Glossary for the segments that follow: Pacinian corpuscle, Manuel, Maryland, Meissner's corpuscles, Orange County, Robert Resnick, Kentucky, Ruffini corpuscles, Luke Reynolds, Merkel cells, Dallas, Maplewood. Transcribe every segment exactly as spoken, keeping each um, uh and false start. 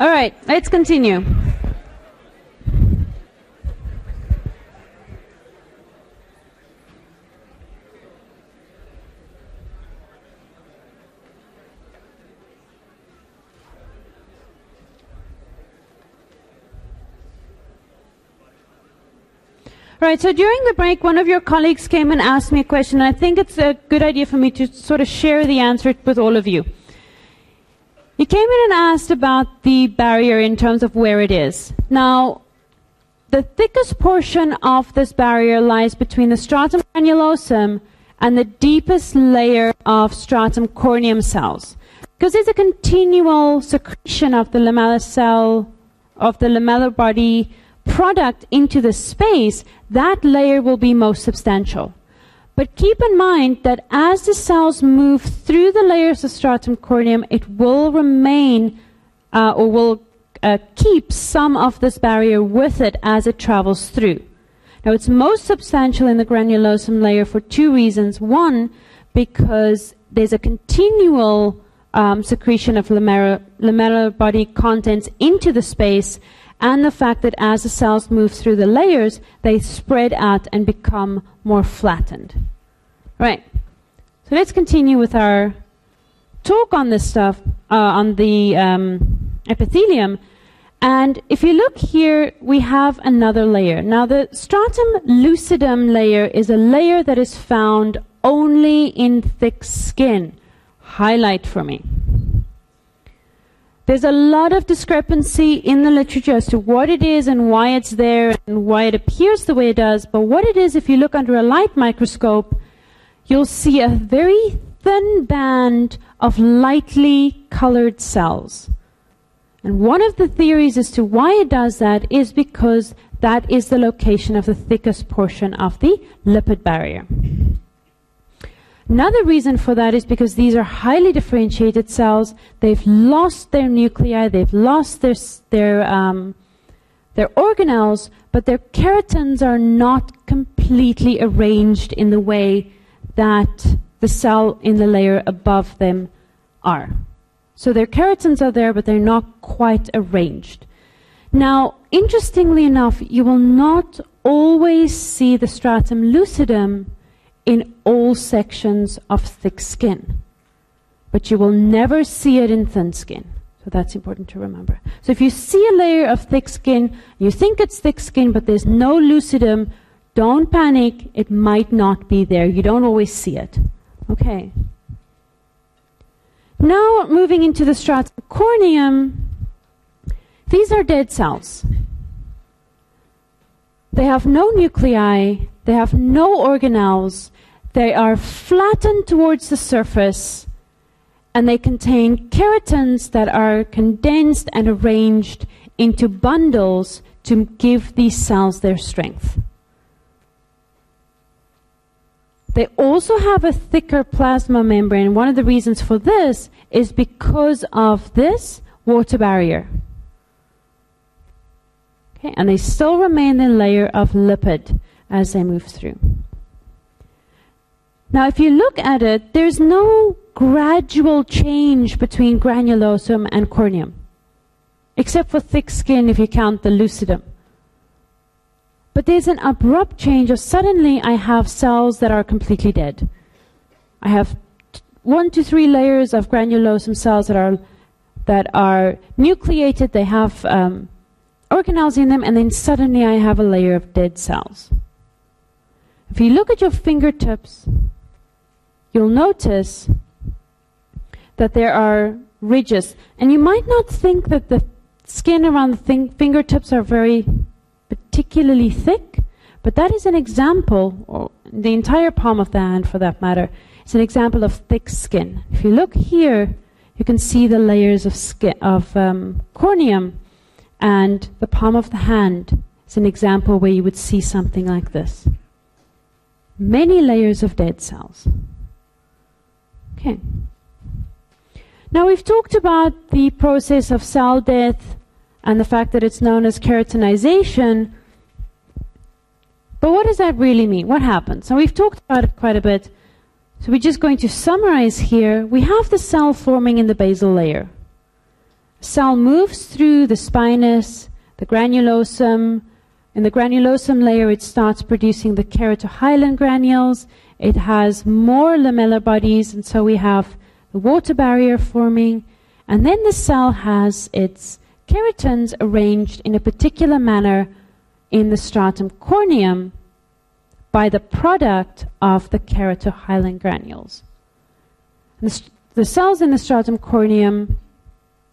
All right, let's continue. Right, so during the break, one of your colleagues came and asked me a question, and I think it's a good idea for me to sort of share the answer with all of you. He came in and asked about the barrier in terms of where it is. Now, the thickest portion of this barrier lies between the stratum granulosum and the deepest layer of stratum corneum cells, because there's a continual secretion of the lamellar cell, of the lamellar body product into the space. That layer will be most substantial. But keep in mind that as the cells move through the layers of stratum corneum, it will remain uh, or will uh, keep some of this barrier with it as it travels through. Now, it's most substantial in the granulosum layer for two reasons. One, because there's a continual um, secretion of lamellar, lamellar body contents into the space, and the fact that as the cells move through the layers, they spread out and become more flattened. Right, so let's continue with our talk on this stuff, uh, on the um, epithelium. And if you look here, we have another layer. Now, the stratum lucidum layer is a layer that is found only in thick skin. Highlight for me. There's a lot of discrepancy in the literature as to what it is and why it's there and why it appears the way it does. But what it is, if you look under a light microscope, you'll see a very thin band of lightly colored cells. And one of the theories as to why it does that is because that is the location of the thickest portion of the lipid barrier. Another reason for that is because these are highly differentiated cells. They've lost their nuclei, they've lost their, their, um, their organelles, but their keratins are not completely arranged in the way that the cell in the layer above them are. So their keratins are there, but they're not quite arranged. Now, interestingly enough, you will not always see the stratum lucidum in all sections of thick skin, but you will never see it in thin skin. So that's important to remember. So if you see a layer of thick skin, you think it's thick skin, but there's no lucidum, don't panic, it might not be there. You don't always see it. Okay. Now, moving into the stratum corneum, these are dead cells. They have no nuclei, they have no organelles, they are flattened towards the surface, and they contain keratins that are condensed and arranged into bundles to give these cells their strength. They also have a thicker plasma membrane. One of the reasons for this is because of this water barrier. Okay, and they still remain in a layer of lipid as they move through. Now, if you look at it, there's no gradual change between granulosum and corneum, except for thick skin if you count the lucidum. But there's an abrupt change of suddenly I have cells that are completely dead. I have t one to three layers of granulosum cells that are, that are nucleated, they have um, organelles in them, and then suddenly I have a layer of dead cells. If you look at your fingertips, you'll notice that there are ridges. And you might not think that the skin around the fingertips are very particularly thick, but that is an example, or the entire palm of the hand for that matter, is an example of thick skin. If you look here, you can see the layers of, skin, of um, corneum. And the palm of the hand is an example where you would see something like this. Many layers of dead cells. Okay. Now, we've talked about the process of cell death and the fact that it's known as keratinization. But what does that really mean? What happens? So we've talked about it quite a bit. So we're just going to summarize here. We have the cell forming in the basal layer. cell moves through the spinous, the granulosum. In the granulosum layer, it starts producing the keratohyalin granules. It has more lamellar bodies, and so we have the water barrier forming. And then the cell has its keratins arranged in a particular manner in the stratum corneum by the product of the keratohyalin granules. And the, the cells in the stratum corneum,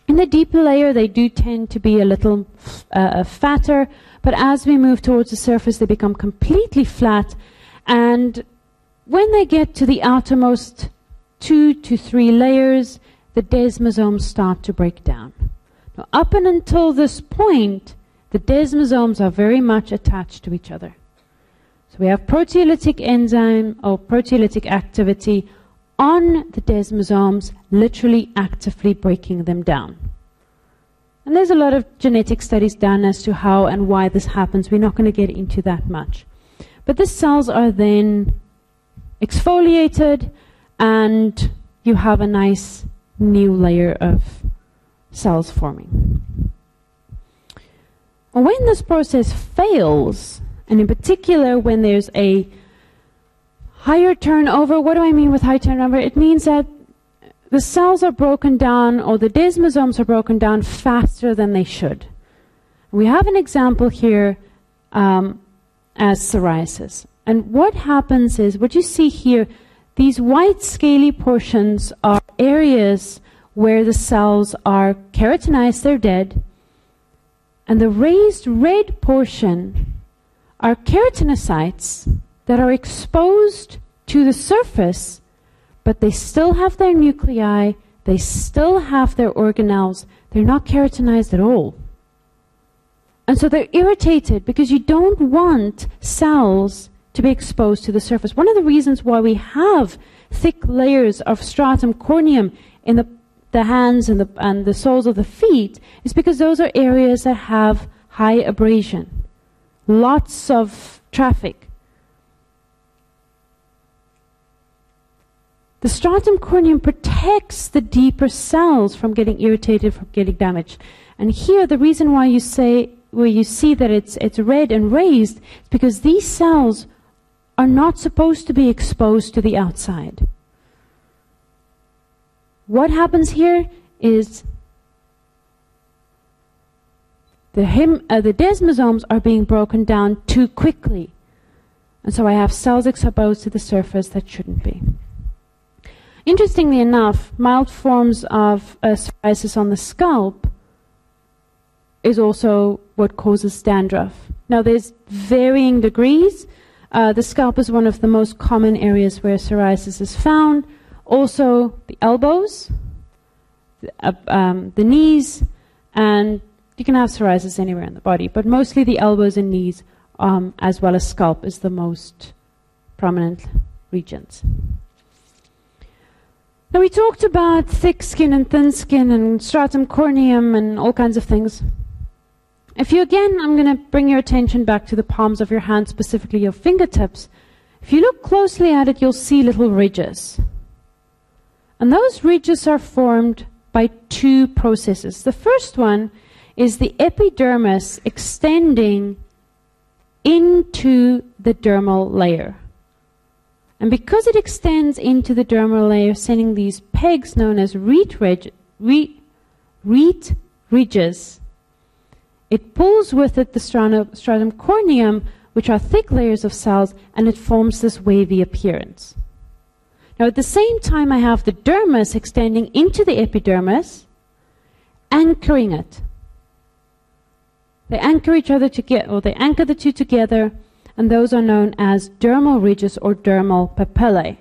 in the deeper layer, they do tend to be a little uh, fatter, but as we move towards the surface, they become completely flat. And when they get to the outermost two to three layers, the desmosomes start to break down. Now, up and until this point, the desmosomes are very much attached to each other. So we have proteolytic enzyme or proteolytic activity on the desmosomes, literally actively breaking them down. And there's a lot of genetic studies done as to how and why this happens. We're not going to get into that much. But the cells are then exfoliated, and you have a nice new layer of cells forming. When this process fails, and in particular when there's a higher turnover, what do I mean with high turnover? It means that the cells are broken down, or the desmosomes are broken down faster than they should. We have an example here um, as psoriasis. And what happens is, what you see here, these white scaly portions are areas where the cells are keratinized, they're dead, and the raised red portion are keratinocytes that are exposed to the surface, but they still have their nuclei, they still have their organelles, they're not keratinized at all. And so they're irritated because you don't want cells to be exposed to the surface. One of the reasons why we have thick layers of stratum corneum in the, the hands and the, and the soles of the feet is because those are areas that have high abrasion, lots of traffic. The stratum corneum protects the deeper cells from getting irritated, from getting damaged. And here, the reason why you say, where you see that it's, it's red and raised, is because these cells are not supposed to be exposed to the outside. What happens here is the, hem, uh, the desmosomes are being broken down too quickly. And so I have cells exposed to the surface that shouldn't be. Interestingly enough, mild forms of uh, psoriasis on the scalp is also what causes dandruff. Now, there's varying degrees. Uh, the scalp is one of the most common areas where psoriasis is found. Also, the elbows, the, uh, um, the knees, and you can have psoriasis anywhere in the body, but mostly the elbows and knees, um, as well as scalp, is the most prominent regions. Now, we talked about thick skin and thin skin and stratum corneum and all kinds of things. If you, again, I'm going to bring your attention back to the palms of your hands, specifically your fingertips. If you look closely at it, you'll see little ridges. And those ridges are formed by two processes. The first one is the epidermis extending into the dermal layer. And because it extends into the dermal layer, sending these pegs known as reet, ridge, reet, reet ridges, it pulls with it the stratum, stratum corneum, which are thick layers of cells, and it forms this wavy appearance. Now, at the same time, I have the dermis extending into the epidermis, anchoring it. They anchor each other together, or they anchor the two together, and those are known as dermal ridges or dermal papillae.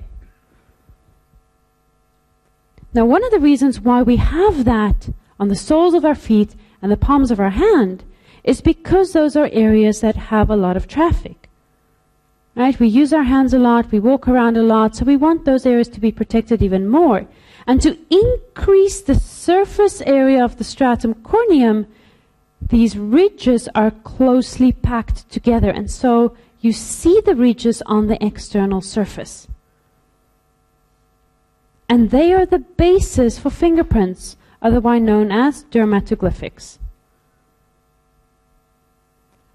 Now, one of the reasons why we have that on the soles of our feet and the palms of our hand is because those are areas that have a lot of traffic. Right? We use our hands a lot, we walk around a lot, so we want those areas to be protected even more. And to increase the surface area of the stratum corneum, these ridges are closely packed together, and so you see the ridges on the external surface. And they are the basis for fingerprints. otherwise known as dermatoglyphics.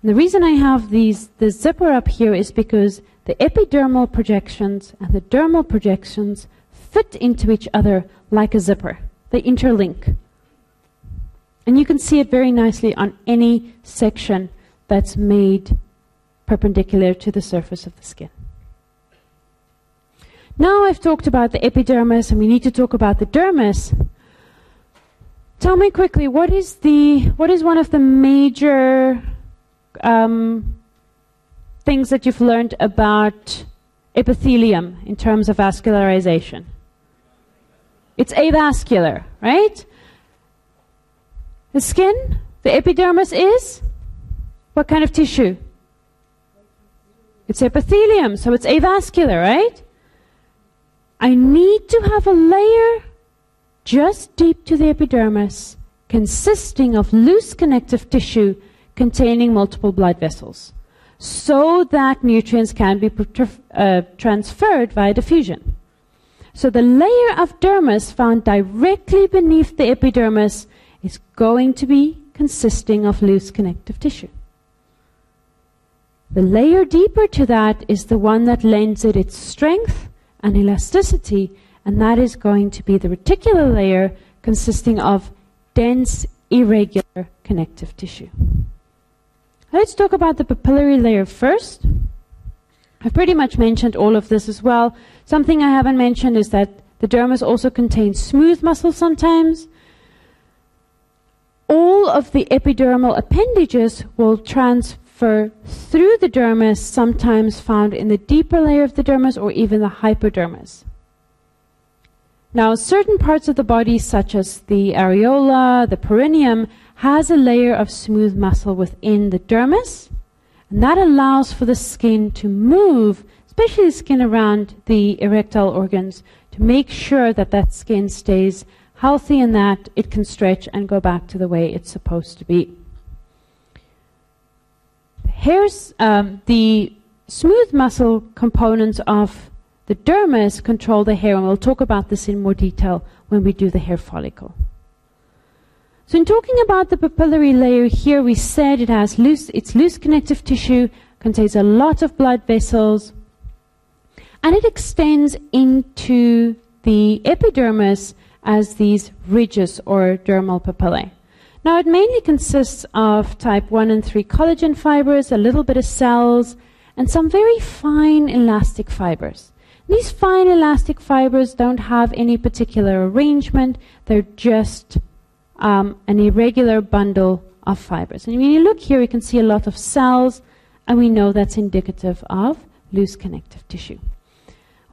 And the reason I have these, this zipper up here is because the epidermal projections and the dermal projections fit into each other like a zipper. They interlink. And you can see it very nicely on any section that's made perpendicular to the surface of the skin. Now I've talked about the epidermis, and we need to talk about the dermis. Tell me quickly, what is the what is one of the major um, things that you've learned about epithelium in terms of vascularization? It's avascular, right? The skin, the epidermis is what kind of tissue? It's epithelium, so it's avascular, right? I need to have a layer just deep to the epidermis consisting of loose connective tissue containing multiple blood vessels so that nutrients can be uh, transferred via diffusion. So the layer of dermis found directly beneath the epidermis is going to be consisting of loose connective tissue. The layer deeper to that is the one that lends it its strength and elasticity, and that is going to be the reticular layer consisting of dense, irregular connective tissue. Let's talk about the papillary layer first. I've pretty much mentioned all of this as well. Something I haven't mentioned is that the dermis also contains smooth muscle sometimes. All of the epidermal appendages will transfer through the dermis, sometimes found in the deeper layer of the dermis or even the hypodermis. Now, certain parts of the body, such as the areola, the perineum, has a layer of smooth muscle within the dermis, and that allows for the skin to move, especially the skin around the erectile organs, to make sure that that skin stays healthy and that it can stretch and go back to the way it's supposed to be. Here's um, the smooth muscle components of the dermis control the hair, and we'll talk about this in more detail when we do the hair follicle. So in talking about the papillary layer here, we said it has loose, it's loose connective tissue, contains a lot of blood vessels, and it extends into the epidermis as these ridges or dermal papillae. Now it mainly consists of type one and three collagen fibers, a little bit of cells, and some very fine elastic fibers. These fine elastic fibers don't have any particular arrangement. They're just um, an irregular bundle of fibers. And when you look here, you can see a lot of cells, and we know that's indicative of loose connective tissue.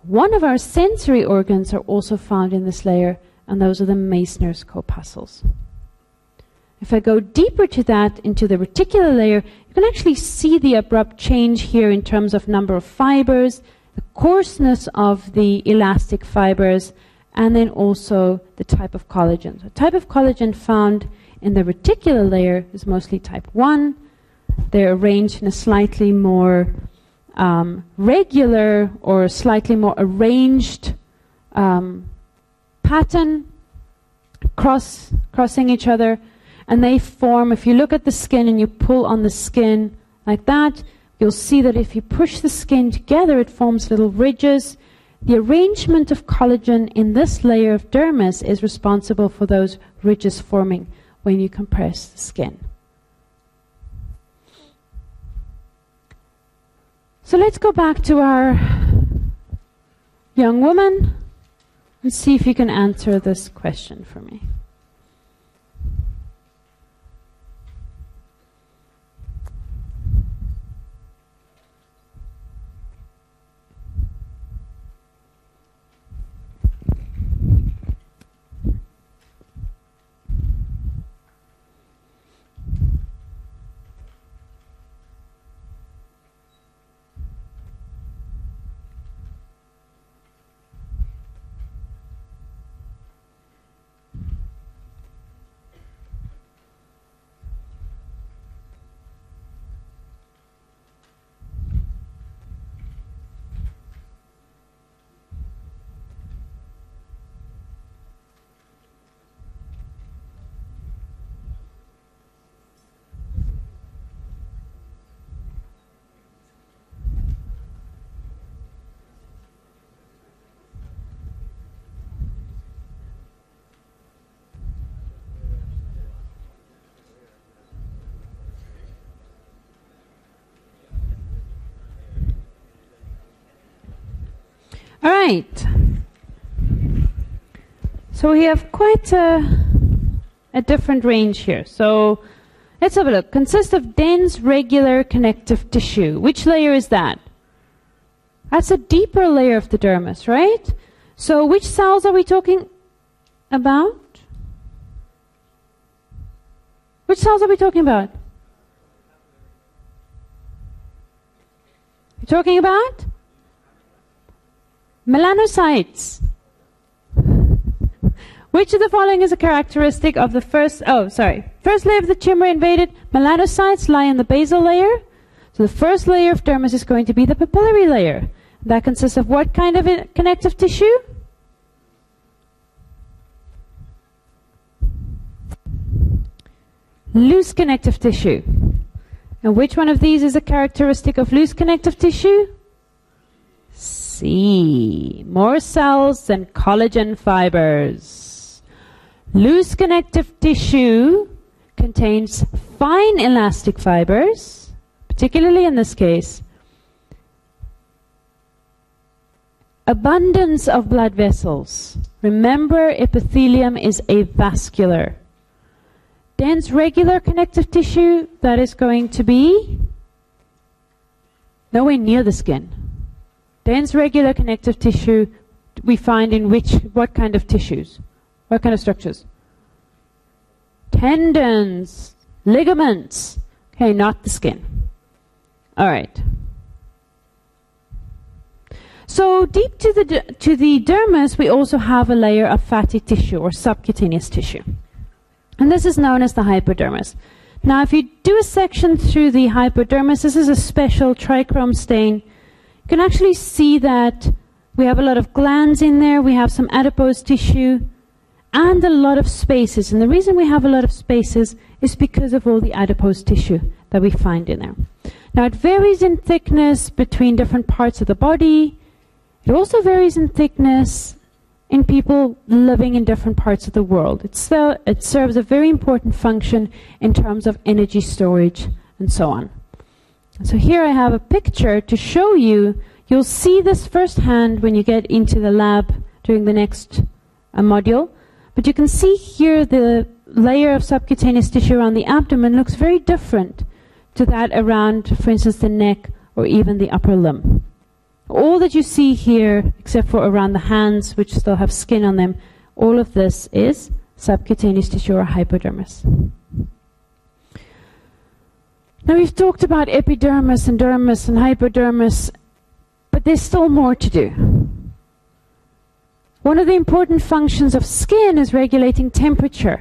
One of our sensory organs are also found in this layer, and those are the Meissner's corpuscles. If I go deeper to that, into the reticular layer, you can actually see the abrupt change here in terms of number of fibers, the coarseness of the elastic fibers, and then also the type of collagen. The type of collagen found in the reticular layer is mostly type one. They're arranged in a slightly more um, regular or slightly more arranged um, pattern, cross, crossing each other, and they form, if you look at the skin and you pull on the skin like that, you'll see that if you push the skin together, it forms little ridges. The arrangement of collagen in this layer of dermis is responsible for those ridges forming when you compress the skin. So let's go back to our young woman and see if you can answer this question for me. night. So we have quite a, a different range here. So let's have a look. Consists of dense, regular connective tissue. Which layer is that? That's a deeper layer of the dermis, right? So which cells are we talking about? Which cells are we talking about? We're talking about melanocytes. Which of the following is a characteristic of the first, oh, sorry. First layer of the chimera invaded, melanocytes lie in the basal layer. So the first layer of dermis is going to be the papillary layer. That consists of what kind of connective tissue? Loose connective tissue. And which one of these is a characteristic of loose connective tissue? C. More cells than collagen fibers. Loose connective tissue contains fine elastic fibers, particularly in this case. Abundance of blood vessels. Remember, epithelium is avascular. Dense regular connective tissue, that is going to be nowhere near the skin. Dense regular connective tissue we find in which, what kind of tissues? What kind of structures? Tendons, ligaments. Okay, not the skin. All right. So deep to the, to the dermis, we also have a layer of fatty tissue or subcutaneous tissue. And this is known as the hypodermis. Now, if you do a section through the hypodermis, this is a special trichrome stain. You can actually see that we have a lot of glands in there, we have some adipose tissue, and a lot of spaces. And the reason we have a lot of spaces is because of all the adipose tissue that we find in there. Now, it varies in thickness between different parts of the body. It also varies in thickness in people living in different parts of the world. It, so, it serves a very important function in terms of energy storage and so on. So here I have a picture to show you. You'll see this firsthand when you get into the lab during the next uh, module. But you can see here the layer of subcutaneous tissue around the abdomen looks very different to that around, for instance, the neck or even the upper limb. All that you see here, except for around the hands, which still have skin on them, all of this is subcutaneous tissue or hypodermis. Now, we've talked about epidermis and dermis and hypodermis, but there's still more to do. One of the important functions of skin is regulating temperature.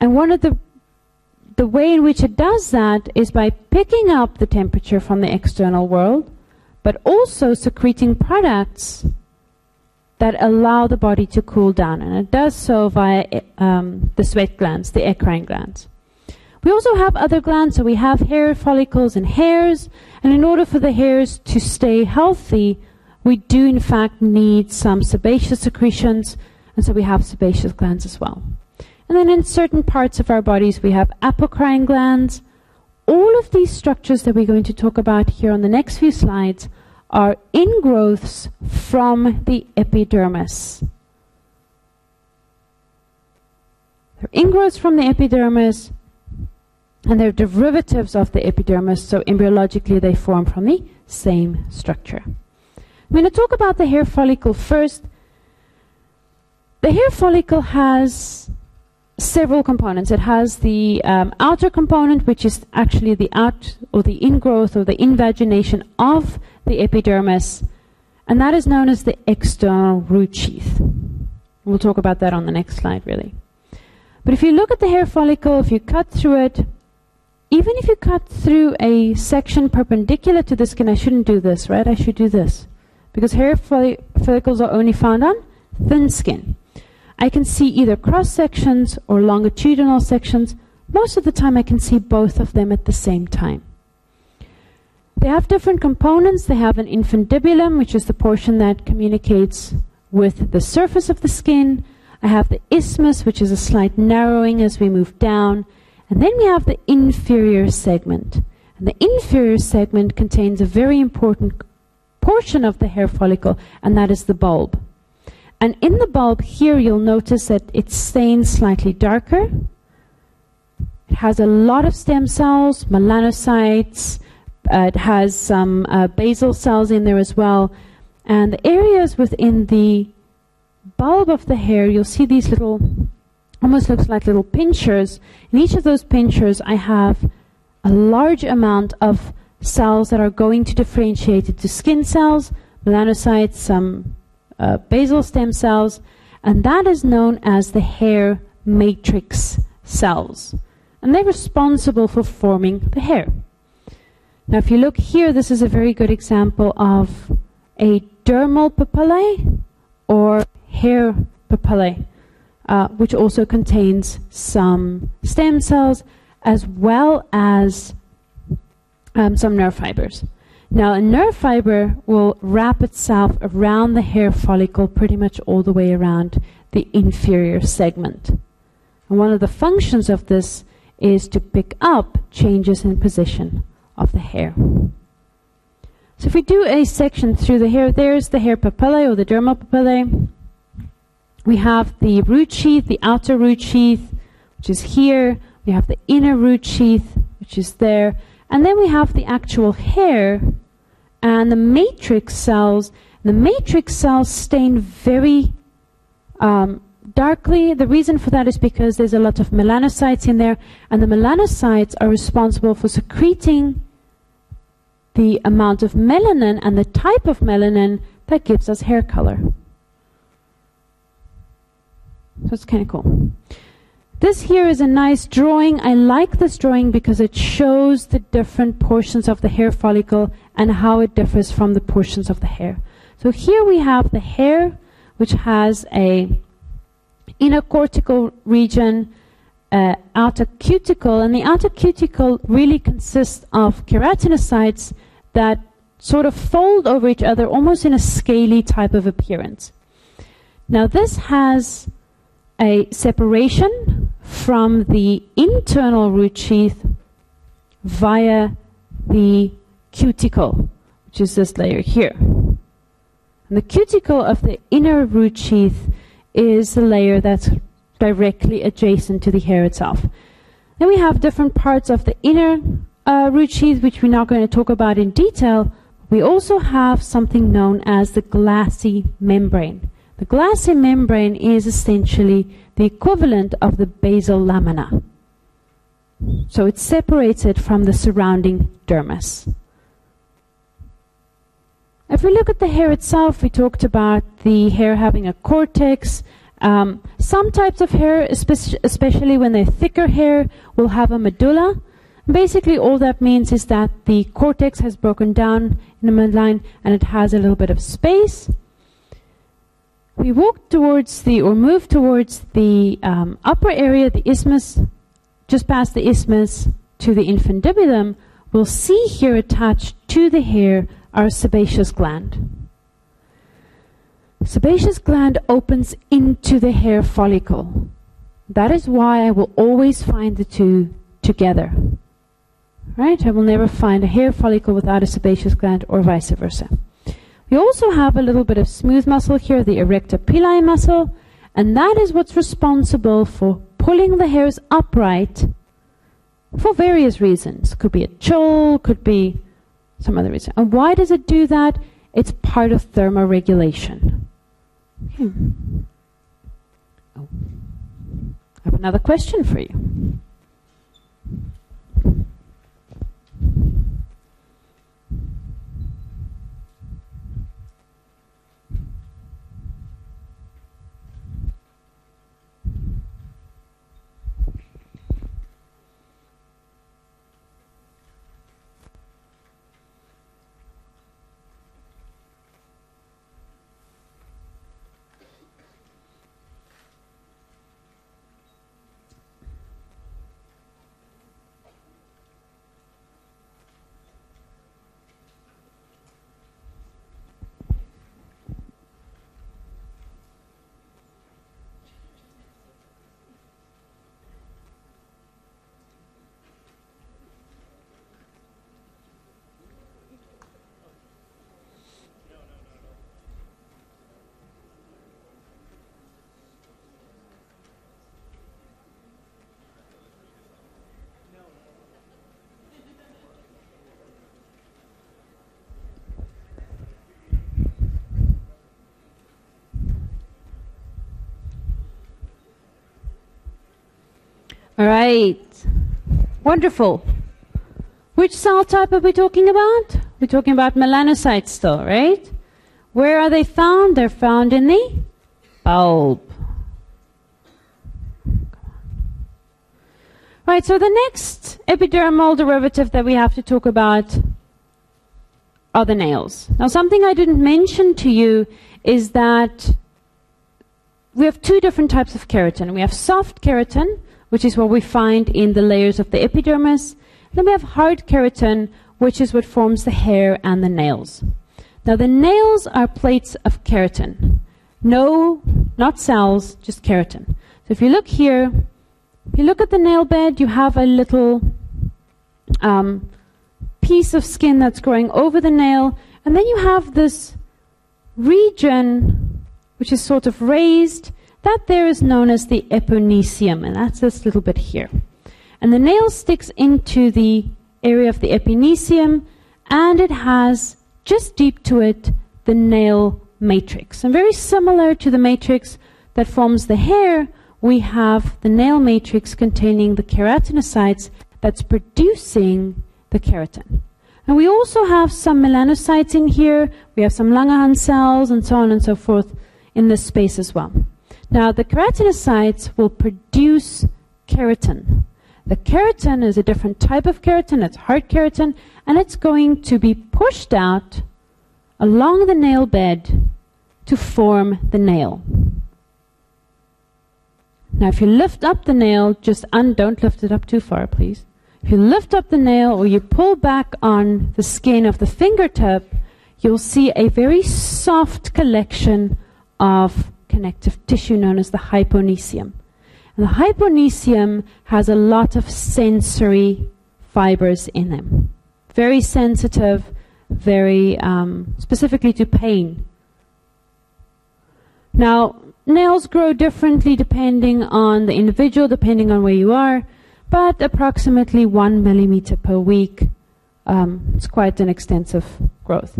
And one of the the way in which it does that is by picking up the temperature from the external world, but also secreting products that allow the body to cool down. And it does so via um, the sweat glands, the eccrine glands. We also have other glands, so we have hair follicles and hairs. And in order for the hairs to stay healthy, we do in fact need some sebaceous secretions. And so we have sebaceous glands as well. And then in certain parts of our bodies, we have apocrine glands. All of these structures that we're going to talk about here on the next few slides are ingrowths from the epidermis. They're ingrowths from the epidermis, and they're derivatives of the epidermis, so embryologically they form from the same structure. I'm going to talk about the hair follicle first. The hair follicle has several components. It has the um, outer component, which is actually the out or the ingrowth or the invagination of the epidermis, and that is known as the external root sheath. We'll talk about that on the next slide, really. But if you look at the hair follicle, if you cut through it, even if you cut through a section perpendicular to the skin, I shouldn't do this, right? I should do this, because hair folli- follicles are only found on thin skin. I can see either cross-sections or longitudinal sections. Most of the time I can see both of them at the same time. They have different components. They have an infundibulum, which is the portion that communicates with the surface of the skin. I have the isthmus, which is a slight narrowing as we move down. And then we have the inferior segment. And the inferior segment contains a very important portion of the hair follicle, and that is the bulb. And in the bulb here, you'll notice that it's stained slightly darker. It has a lot of stem cells, melanocytes. Uh, it has some uh, basal cells in there as well. And the areas within the bulb of the hair, you'll see these little, almost looks like little pinchers. In each of those pinchers, I have a large amount of cells that are going to differentiate into skin cells, melanocytes, some uh, basal stem cells, and that is known as the hair matrix cells. And they're responsible for forming the hair. Now, if you look here, this is a very good example of a dermal papillae or hair papillae, uh, which also contains some stem cells as well as um, some nerve fibers. Now, a nerve fiber will wrap itself around the hair follicle pretty much all the way around the inferior segment. And one of the functions of this is to pick up changes in position of the hair. So if we do a section through the hair, there's the hair papillae or the dermal papillae. We have the root sheath, the outer root sheath, which is here. We have the inner root sheath, which is there. And then we have the actual hair and the matrix cells. The matrix cells stain very um, darkly. The reason for that is because there's a lot of melanocytes in there, and the melanocytes are responsible for secreting the amount of melanin and the type of melanin that gives us hair color. So it's kind of cool. This here is a nice drawing. I like this drawing because it shows the different portions of the hair follicle and how it differs from the portions of the hair. So here we have the hair, which has a inner cortical region, uh, outer cuticle, and the outer cuticle really consists of keratinocytes that sort of fold over each other almost in a scaly type of appearance. Now this has a separation from the internal root sheath via the cuticle, which is this layer here. And the cuticle of the inner root sheath is the layer that's directly adjacent to the hair itself. Then we have different parts of the inner uh, root sheath, which we're not going to talk about in detail. We also have something known as the glassy membrane. The glassy membrane is essentially the equivalent of the basal lamina. So it separates it from the surrounding dermis. If we look at the hair itself, we talked about the hair having a cortex. Um, some types of hair, especially when they're thicker hair, will have a medulla. Basically, all that means is that the cortex has broken down in the midline and it has a little bit of space. We walk towards the, or move towards the um, upper area, the isthmus, just past the isthmus to the infundibulum. We'll see here attached to the hair our sebaceous gland. Sebaceous gland opens into the hair follicle. That is why I will always find the two together. Right? I will never find a hair follicle without a sebaceous gland or vice versa. We also have a little bit of smooth muscle here, the erector pili muscle, and that is what's responsible for pulling the hairs upright for various reasons. Could be a chol, could be some other reason. And why does it do that? It's part of thermoregulation. Okay. Oh. I have another question for you. All right. Wonderful. Which cell type are we talking about? We're talking about melanocytes still, right? Where are they found? They're found in the bulb. Right, so the next epidermal derivative that we have to talk about are the nails. Now, something I didn't mention to you is that we have two different types of keratin. We have soft keratin, which is what we find in the layers of the epidermis. Then we have hard keratin, which is what forms the hair and the nails. Now, the nails are plates of keratin. No, not cells, just keratin. So if you look here, if you look at the nail bed, you have a little um, piece of skin that's growing over the nail, and then you have this region which is sort of raised. That there is known as the epinecium, and that's this little bit here. And the nail sticks into the area of the epinecium, and it has just deep to it the nail matrix. And very similar to the matrix that forms the hair, we have the nail matrix containing the keratinocytes that's producing the keratin. And we also have some melanocytes in here. We have some Langerhans cells and so on and so forth in this space as well. Now, the keratinocytes will produce keratin. The keratin is a different type of keratin. It's hard keratin, and it's going to be pushed out along the nail bed to form the nail. Now, if you lift up the nail, just un- don't lift it up too far, please. If you lift up the nail or you pull back on the skin of the fingertip, you'll see a very soft collection of connective tissue known as the hyponysium. And the hyponysium has a lot of sensory fibers in them. Very sensitive, very um, specifically to pain. Now, nails grow differently depending on the individual, depending on where you are, but approximately one millimeter per week. Um, it's quite an extensive growth.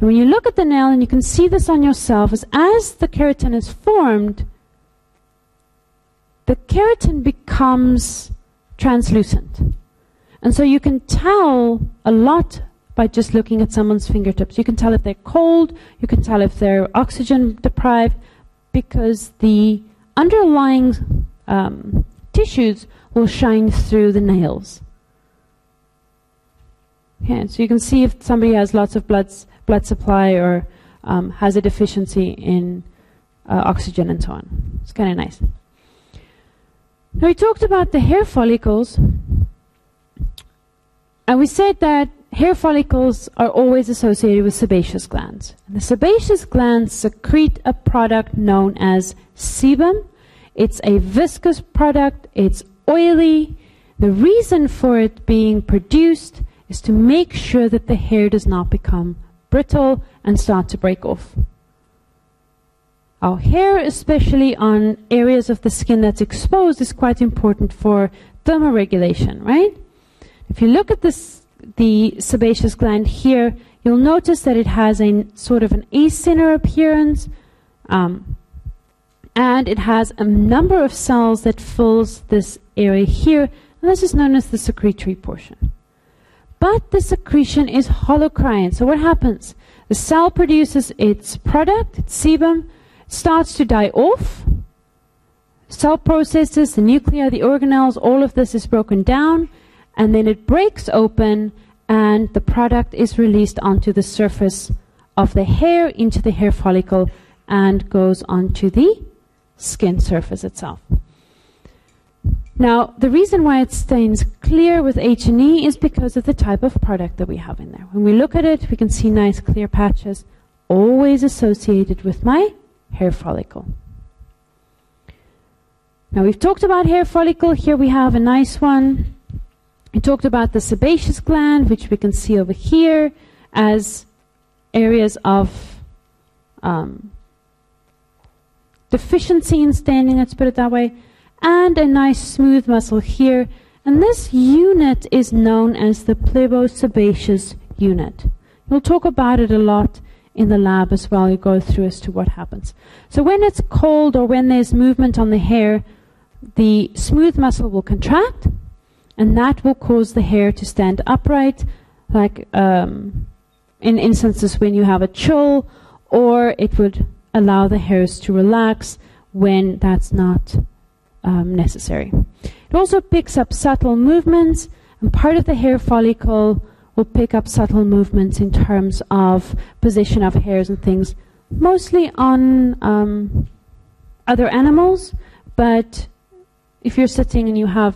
And when you look at the nail, and you can see this on yourself, is as the keratin is formed, the keratin becomes translucent. And so you can tell a lot by just looking at someone's fingertips. You can tell if they're cold, you can tell if they're oxygen deprived, because the underlying um, tissues will shine through the nails. Yeah, so you can see if somebody has lots of blood, blood supply or um, has a deficiency in uh, oxygen and so on. It's kind of nice. Now, we talked about the hair follicles, and we said that hair follicles are always associated with sebaceous glands. And the sebaceous glands secrete a product known as sebum. It's a viscous product. It's oily. The reason for it being produced is to make sure that the hair does not become brittle and start to break off. Our hair, especially on areas of the skin that's exposed, is quite important for thermoregulation, right? If you look at this, the sebaceous gland here, you'll notice that it has a sort of an acinar appearance, um, and it has a number of cells that fills this area here, and this is known as the secretory portion. But the secretion is holocrine. So what happens? The cell produces its product, its sebum, starts to die off. Cell processes, the nuclei, the organelles, all of this is broken down, and then it breaks open, and the product is released onto the surface of the hair, into the hair follicle, and goes onto the skin surface itself. Now, the reason why it stains clear with H and E is because of the type of product that we have in there. When we look at it, we can see nice clear patches, always associated with my hair follicle. Now, we've talked about hair follicle. Here we have a nice one. We talked about the sebaceous gland, which we can see over here as areas of um, deficiency in staining, let's put it that way, and a nice smooth muscle here. And this unit is known as the plebosebaceous unit. We'll talk about it a lot in the lab as well. You go through as to what happens. So when it's cold or when there's movement on the hair, the smooth muscle will contract, and that will cause the hair to stand upright, like um, in instances when you have a chill, or it would allow the hairs to relax when that's not um, necessary. It also picks up subtle movements, and part of the hair follicle will pick up subtle movements in terms of position of hairs and things, mostly on um, other animals, but if you're sitting and you have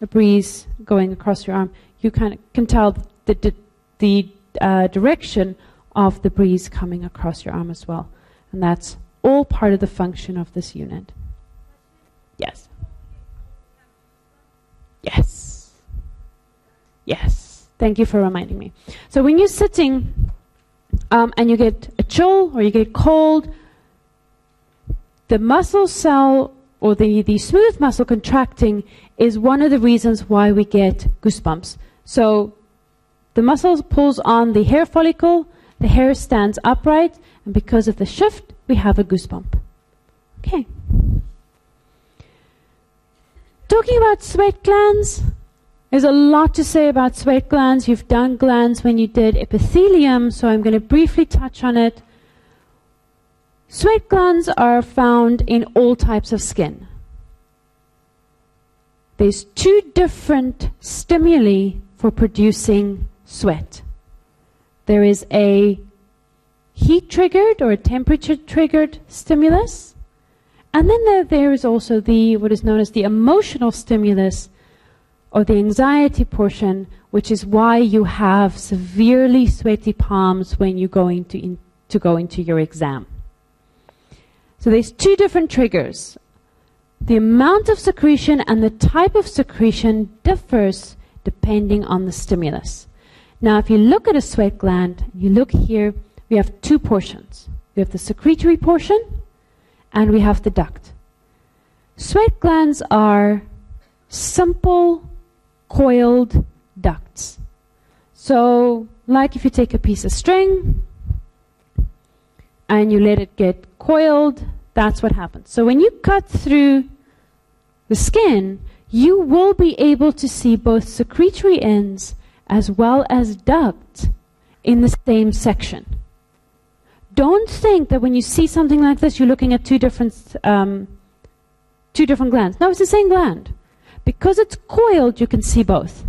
a breeze going across your arm, you can, can tell the, the, the uh, direction of the breeze coming across your arm as well. And that's all part of the function of this unit. Yes. Yes. Yes. Thank you for reminding me. So when you're sitting um, and you get a chill or you get cold, the muscle cell or the, the smooth muscle contracting is one of the reasons why we get goosebumps. So the muscle pulls on the hair follicle, the hair stands upright, and because of the shift, we have a goosebump. Okay. Talking about sweat glands, there's a lot to say about sweat glands. You've done glands when you did epithelium, so I'm going to briefly touch on it. Sweat glands are found in all types of skin. There's two different stimuli for producing sweat. There is a heat-triggered or a temperature-triggered stimulus, and then there, there is also the what is known as the emotional stimulus or the anxiety portion, which is why you have severely sweaty palms when you're going to, in, to go into your exam. So there's two different triggers. The amount of secretion and the type of secretion differs depending on the stimulus. Now, if you look at a sweat gland, you look here, we have two portions. We have the secretory portion and we have the duct. Sweat glands are simple, coiled ducts. So, like if you take a piece of string and you let it get coiled, that's what happens. So when you cut through the skin, you will be able to see both secretory ends as well as ducts in the same section. Don't think that when you see something like this, you're looking at two different, um, two different glands. No, it's the same gland. Because it's coiled, you can see both.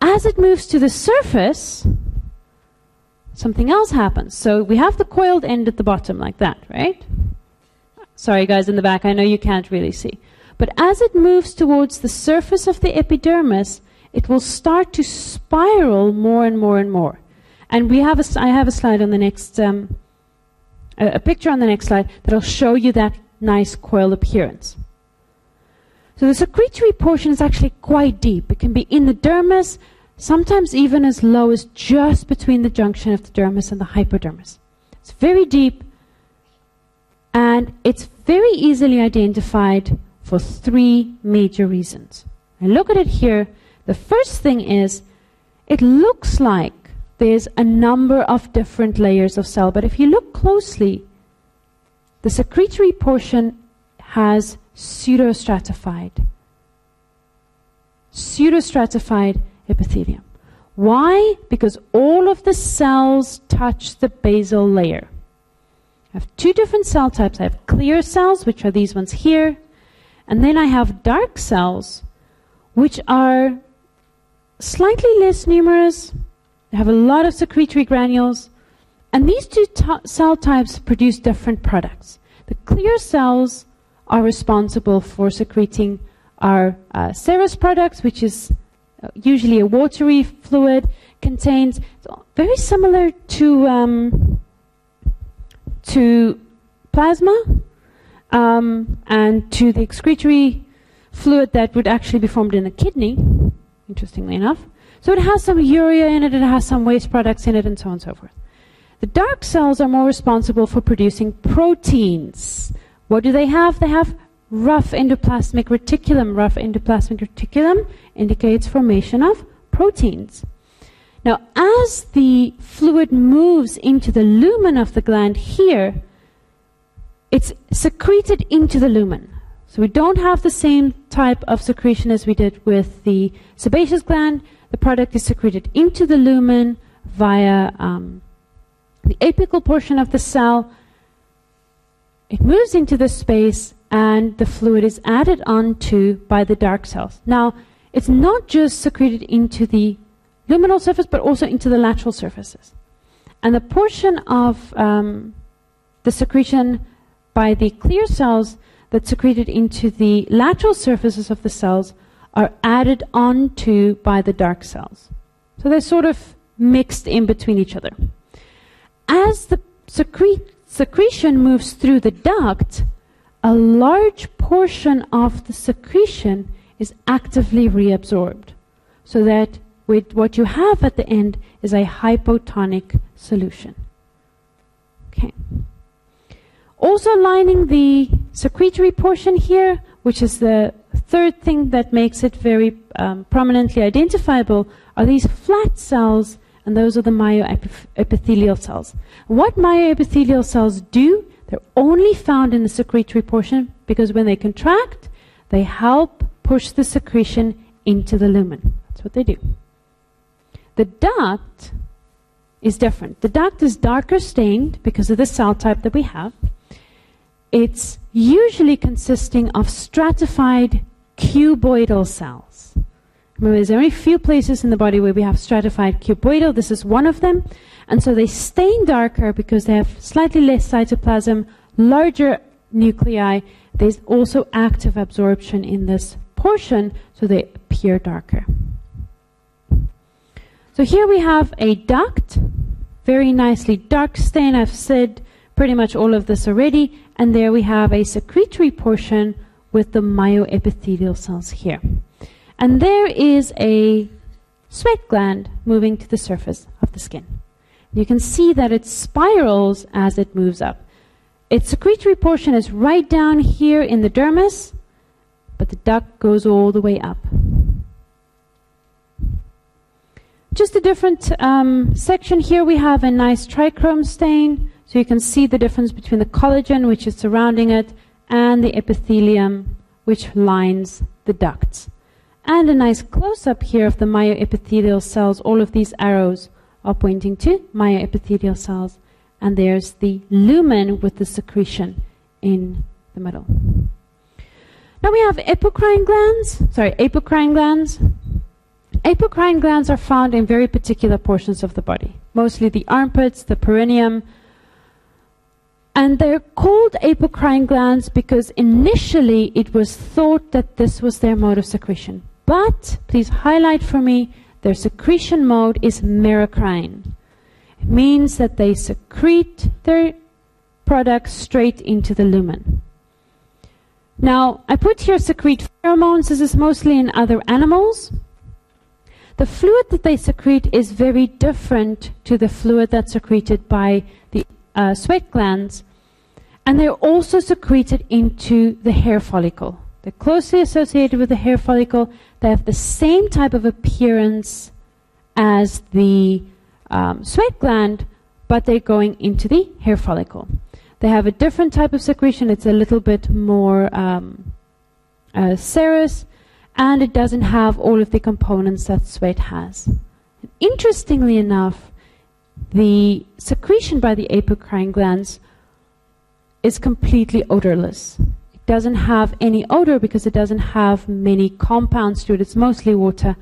As it moves to the surface, something else happens. So we have the coiled end at the bottom like that, right? Sorry, guys in the back, I know you can't really see. But as it moves towards the surface of the epidermis, it will start to spiral more and more and more. And we have a, I have a slide on the next, um, a, a picture on the next slide that'll show you that nice coiled appearance. So the secretory portion is actually quite deep. It can be in the dermis, sometimes even as low as just between the junction of the dermis and the hypodermis. It's very deep, and it's very easily identified for three major reasons. I look at it here. The first thing is it looks like there's a number of different layers of cell, but if you look closely, the secretory portion has pseudostratified, pseudostratified epithelium. Why? Because all of the cells touch the basal layer. I have two different cell types. I have clear cells, which are these ones here, and then I have dark cells, which are slightly less numerous. They have a lot of secretory granules, and these two cell types produce different products. The clear cells are responsible for secreting our uh, serous products, which is usually a watery fluid, contains very similar to um, to plasma um, and to the excretory fluid that would actually be formed in the kidney, interestingly enough. So it has some urea in it, it has some waste products in it, and so on and so forth. The dark cells are more responsible for producing proteins. What do they have? They have rough endoplasmic reticulum. Rough endoplasmic reticulum indicates formation of proteins. Now, as the fluid moves into the lumen of the gland here, it's secreted into the lumen. So we don't have the same type of secretion as we did with the sebaceous gland. The product is secreted into the lumen via um, the apical portion of the cell. It moves into this space and the fluid is added onto by the dark cells. Now, it's not just secreted into the luminal surface, but also into the lateral surfaces. And the portion of um, the secretion by the clear cells that's secreted into the lateral surfaces of the cells are added onto by the dark cells. So they're sort of mixed in between each other. As the secre- secretion moves through the duct, a large portion of the secretion is actively reabsorbed, so that with what you have at the end is a hypotonic solution. Okay. Also lining the secretory portion here, which is the third thing that makes it very um, prominently identifiable, are these flat cells, and those are the myoepithelial cells. What myoepithelial cells do, they're only found in the secretory portion, because when they contract, they help push the secretion into the lumen. That's what they do. The duct is different. The duct is darker stained because of the cell type that we have. It's usually consisting of stratified cuboidal cells. Remember, there's only a few places in the body where we have stratified cuboidal. This is one of them. And so they stain darker because they have slightly less cytoplasm, larger nuclei. There's also active absorption in this portion, so they appear darker. So here we have a duct, very nicely dark stain. I've said pretty much all of this already. And there we have a secretory portion with the myoepithelial cells here. And there is a sweat gland moving to the surface of the skin. You can see that it spirals as it moves up. Its secretory portion is right down here in the dermis, but the duct goes all the way up. Just a different um, section here. We have a nice trichrome stain, so you can see the difference between the collagen, which is surrounding it, and the epithelium, which lines the ducts. And a nice close-up here of the myoepithelial cells. All of these arrows are pointing to myoepithelial cells. And there's the lumen with the secretion in the middle. Now we have apocrine glands. Sorry, apocrine glands. Apocrine glands are found in very particular portions of the body, mostly the armpits, the perineum. And they're called apocrine glands because initially it was thought that this was their mode of secretion. But, please highlight for me, their secretion mode is merocrine. It means that they secrete their products straight into the lumen. Now, I put here secrete pheromones. This is mostly in other animals. The fluid that they secrete is very different to the fluid that's secreted by the uh, sweat glands. And they're also secreted into the hair follicle. They're closely associated with the hair follicle. They have the same type of appearance as the um, sweat gland, but they're going into the hair follicle. They have a different type of secretion. It's a little bit more um, uh, serous. And it doesn't have all of the components that sweat has. Interestingly enough, the secretion by the apocrine glands is completely odorless. It doesn't have any odor because it doesn't have many compounds to it. It's mostly water.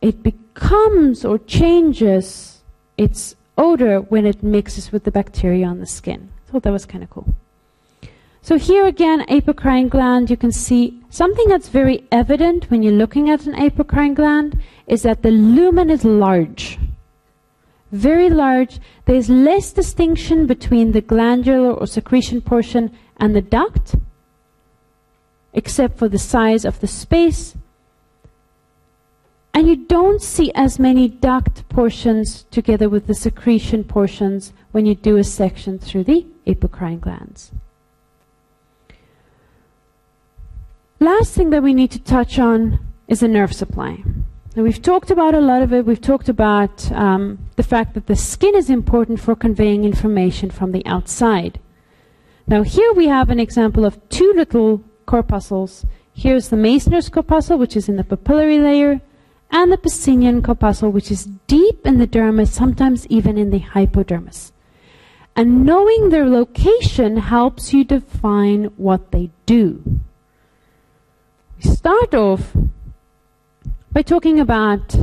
It becomes or changes its odor when it mixes with the bacteria on the skin. I thought that was kind of cool. So here again, apocrine gland, you can see something that's very evident when you're looking at an apocrine gland is that the lumen is large, very large. There's less distinction between the glandular or secretion portion and the duct, except for the size of the space. And you don't see as many duct portions together with the secretion portions when you do a section through the apocrine glands. Last thing that we need to touch on is the nerve supply. Now we've talked about a lot of it. We've talked about um, the fact that the skin is important for conveying information from the outside. Now here we have an example of two little corpuscles. Here's the Meissner's corpuscle, which is in the papillary layer, and the Pacinian corpuscle, which is deep in the dermis, sometimes even in the hypodermis. And knowing their location helps you define what they do. We start off by talking about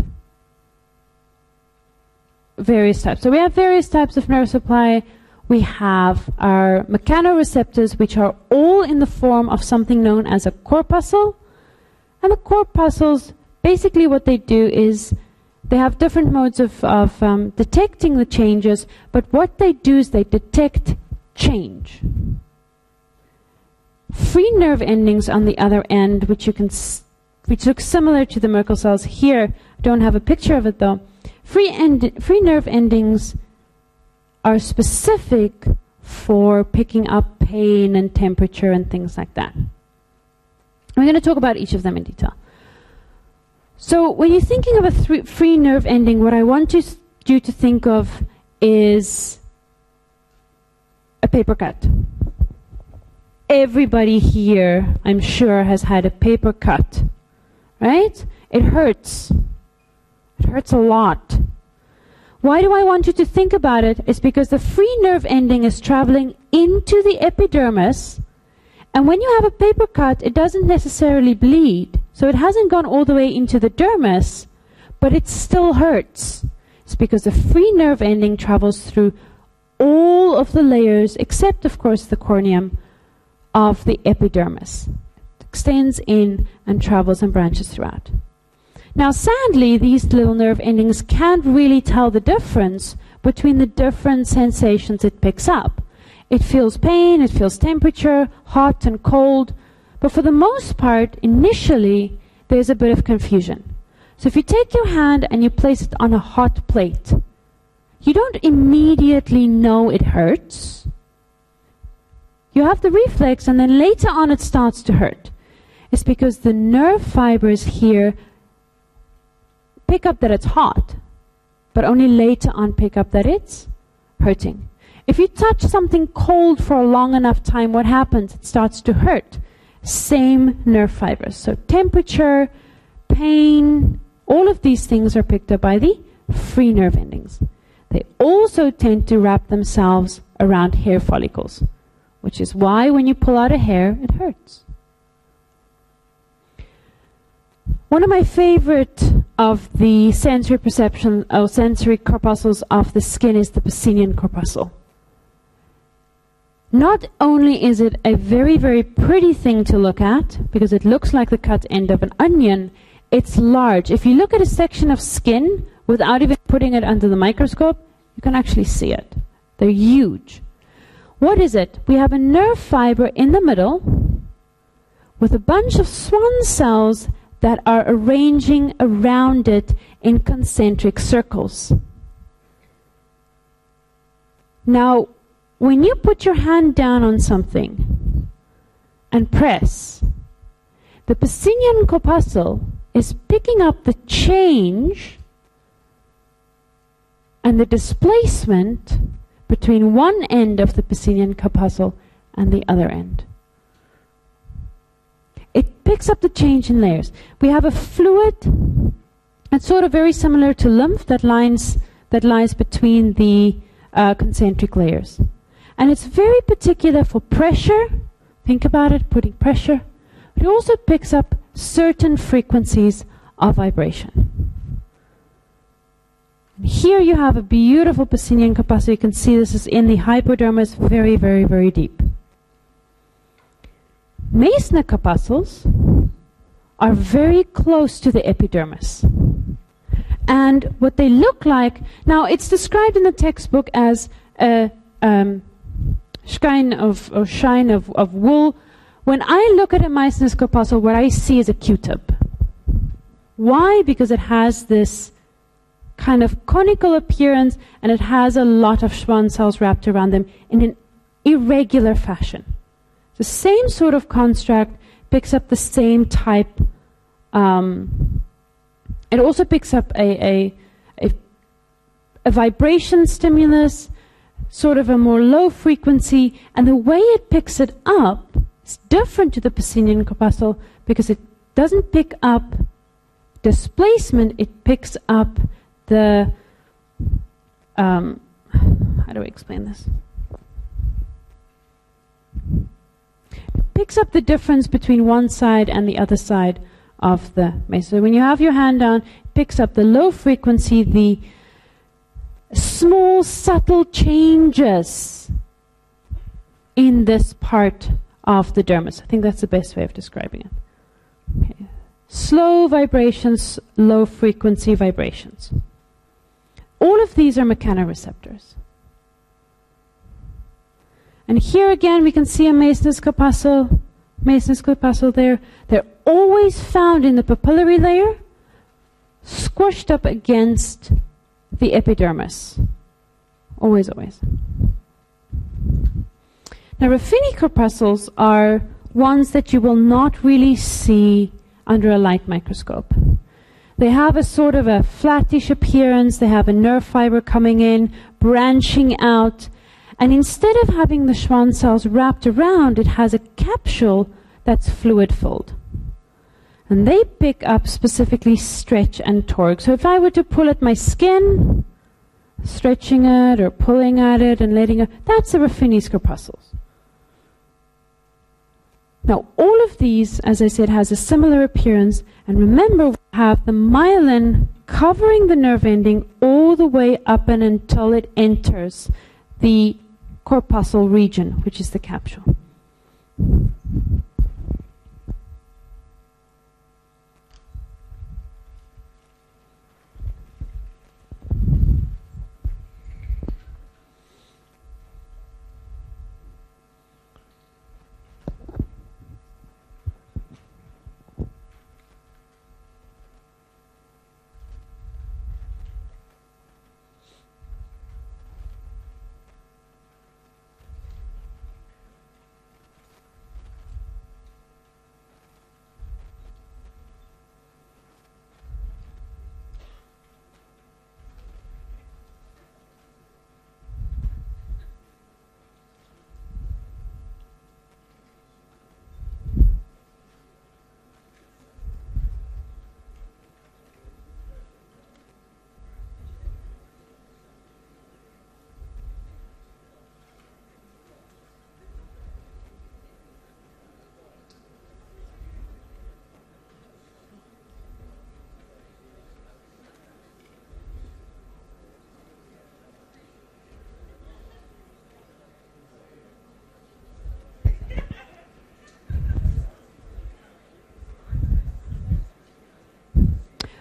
various types. So we have various types of nerve supply. We have our mechanoreceptors, which are all in the form of something known as a corpuscle. And the corpuscles, basically what they do is they have different modes of, of um, detecting the changes, but what they do is they detect change. Free nerve endings on the other end, which you can, which looks similar to the Merkel cells here. I don't have a picture of it though. Free, end, free nerve endings are specific for picking up pain and temperature and things like that. We're going to talk about each of them in detail. So when you're thinking of a free nerve ending, what I want you to think of is a paper cut. Everybody here, I'm sure, has had a paper cut, right? It hurts. It hurts a lot. Why do I want you to think about it? It's because the free nerve ending is traveling into the epidermis, and when you have a paper cut, it doesn't necessarily bleed. So it hasn't gone all the way into the dermis, but it still hurts. It's because the free nerve ending travels through all of the layers, except, of course, the corneum of the epidermis. It extends in and travels and branches throughout. Now, sadly, these little nerve endings can't really tell the difference between the different sensations it picks up. It feels pain, it feels temperature, hot and cold, but for the most part, initially, there's a bit of confusion. So if you take your hand and you place it on a hot plate, you don't immediately know it hurts. You have the reflex, and then later on it starts to hurt. It's because the nerve fibers here pick up that it's hot, but only later on pick up that it's hurting. If you touch something cold for a long enough time, what happens? It starts to hurt. Same nerve fibers. So temperature, pain, all of these things are picked up by the free nerve endings. They also tend to wrap themselves around hair follicles, which is why when you pull out a hair, it hurts. One of my favorite of the sensory perception or sensory corpuscles of the skin is the Pacinian corpuscle. Not only is it a very, very pretty thing to look at, because it looks like the cut end of an onion, it's large. If you look at a section of skin without even putting it under the microscope, you can actually see it. They're huge. What is it? We have a nerve fiber in the middle with a bunch of Schwann cells that are arranging around it in concentric circles. Now, when you put your hand down on something and press, the Pacinian corpuscle is picking up the change and the displacement between one end of the Pacinian corpuscle and the other end. It picks up the change in layers. We have a fluid that's sort of very similar to lymph that lines that lies between the uh, concentric layers. And it's very particular for pressure. Think about it, putting pressure. But it also picks up certain frequencies of vibration. Here you have a beautiful Pacinian corpuscle. You can see this is in the hypodermis, very, very, very deep. Meissner corpuscles are very close to the epidermis. And what they look like, now it's described in the textbook as a um, shine, of, or shine of, of wool. When I look at a Meissner's corpuscle, what I see is a Q-tip. Why? Because it has this kind of conical appearance and it has a lot of Schwann cells wrapped around them in an irregular fashion. The same sort of construct picks up the same type. Um, it also picks up a, a, a, a vibration stimulus, sort of a more low frequency, and the way it picks it up is different to the Pacinian corpuscle because it doesn't pick up displacement, it picks up the, um, how do I explain this? It picks up the difference between one side and the other side of the mace. So when you have your hand down, it picks up the low frequency, the small subtle changes in this part of the dermis. I think that's the best way of describing it. Okay. Slow vibrations, low frequency vibrations. All of these are mechanoreceptors. And here again we can see a Meissner's corpuscle, Meissner's corpuscle there. They're always found in the papillary layer, squished up against the epidermis. Always, always. Now, Ruffini corpuscles are ones that you will not really see under a light microscope. They have a sort of a flattish appearance. They have a nerve fiber coming in, branching out. And instead of having the Schwann cells wrapped around, it has a capsule that's fluid-filled. And they pick up specifically stretch and torque. So if I were to pull at my skin, stretching it or pulling at it and letting it, that's the Ruffini's corpuscles. Now, all of these, as I said, has a similar appearance. And remember, we have the myelin covering the nerve ending all the way up and until it enters the corpuscle region, which is the capsule.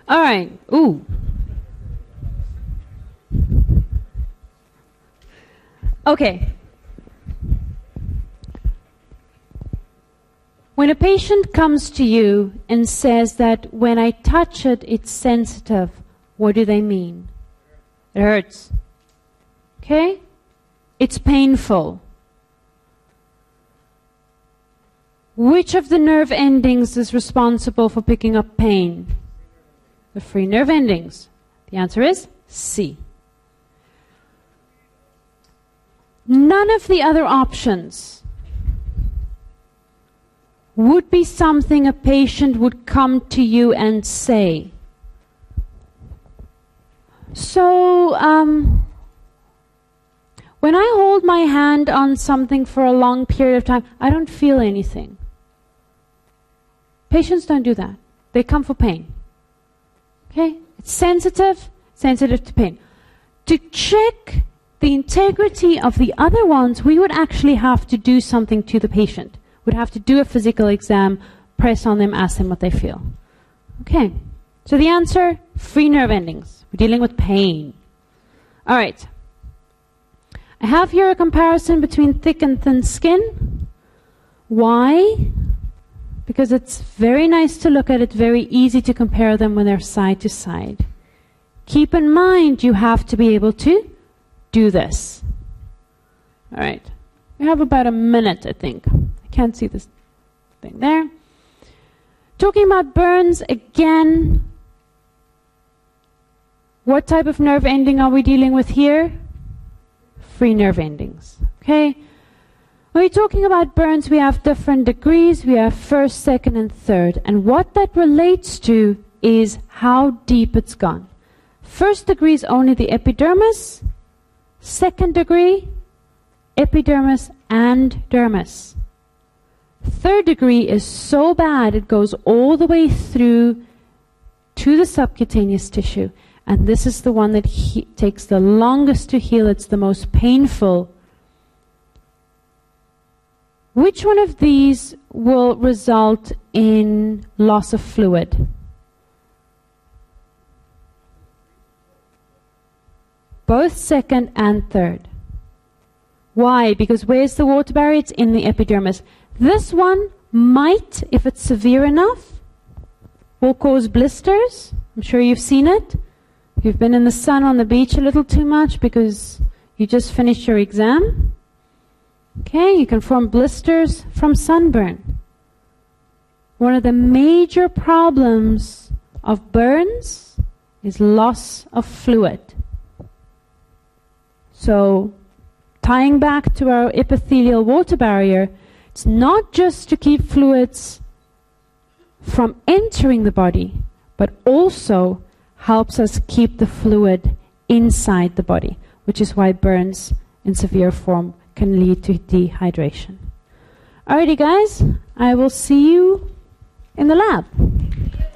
All right. Ooh. Okay. When a patient comes to you and says that when I touch it, it's sensitive, what do they mean? It hurts. Okay? It's painful. Which of the nerve endings is responsible for picking up pain? The free nerve endings. The answer is C. None of the other options would be something a patient would come to you and say. So, um, when I hold my hand on something for a long period of time, I don't feel anything. Patients don't do that. They come for pain. Okay, it's sensitive, sensitive to pain. To check the integrity of the other ones, we would actually have to do something to the patient. We'd have to do a physical exam, press on them, ask them what they feel. Okay, so the answer, free nerve endings. We're dealing with pain. All right. I have here a comparison between thick and thin skin. Why? Because it's very nice to look at it, very easy to compare them when they're side to side. Keep in mind you have to be able to do this. All right. We have about a minute, I think. I can't see this thing there. Talking about burns again. What type of nerve ending are we dealing with here? free nerve endings. Okay? When we're talking about burns, we have different degrees. We have first, second, and third. And what that relates to is how deep it's gone. First degree is only the epidermis. Second degree, epidermis and dermis. Third degree is so bad it goes all the way through to the subcutaneous tissue. And this is the one that he takes the longest to heal. It's the most painful. Which one of these will result in loss of fluid? Both second and third. Why? Because where's the water barrier? It's in the epidermis. This one might, if it's severe enough, will cause blisters. I'm sure you've seen it. You've been in the sun on the beach a little too much because you just finished your exam. Okay, you can form blisters from sunburn. One of the major problems of burns is loss of fluid. So, tying back to our epithelial water barrier, it's not just to keep fluids from entering the body, but also helps us keep the fluid inside the body, which is why burns in severe form can lead to dehydration. Alrighty, guys, I will see you in the lab.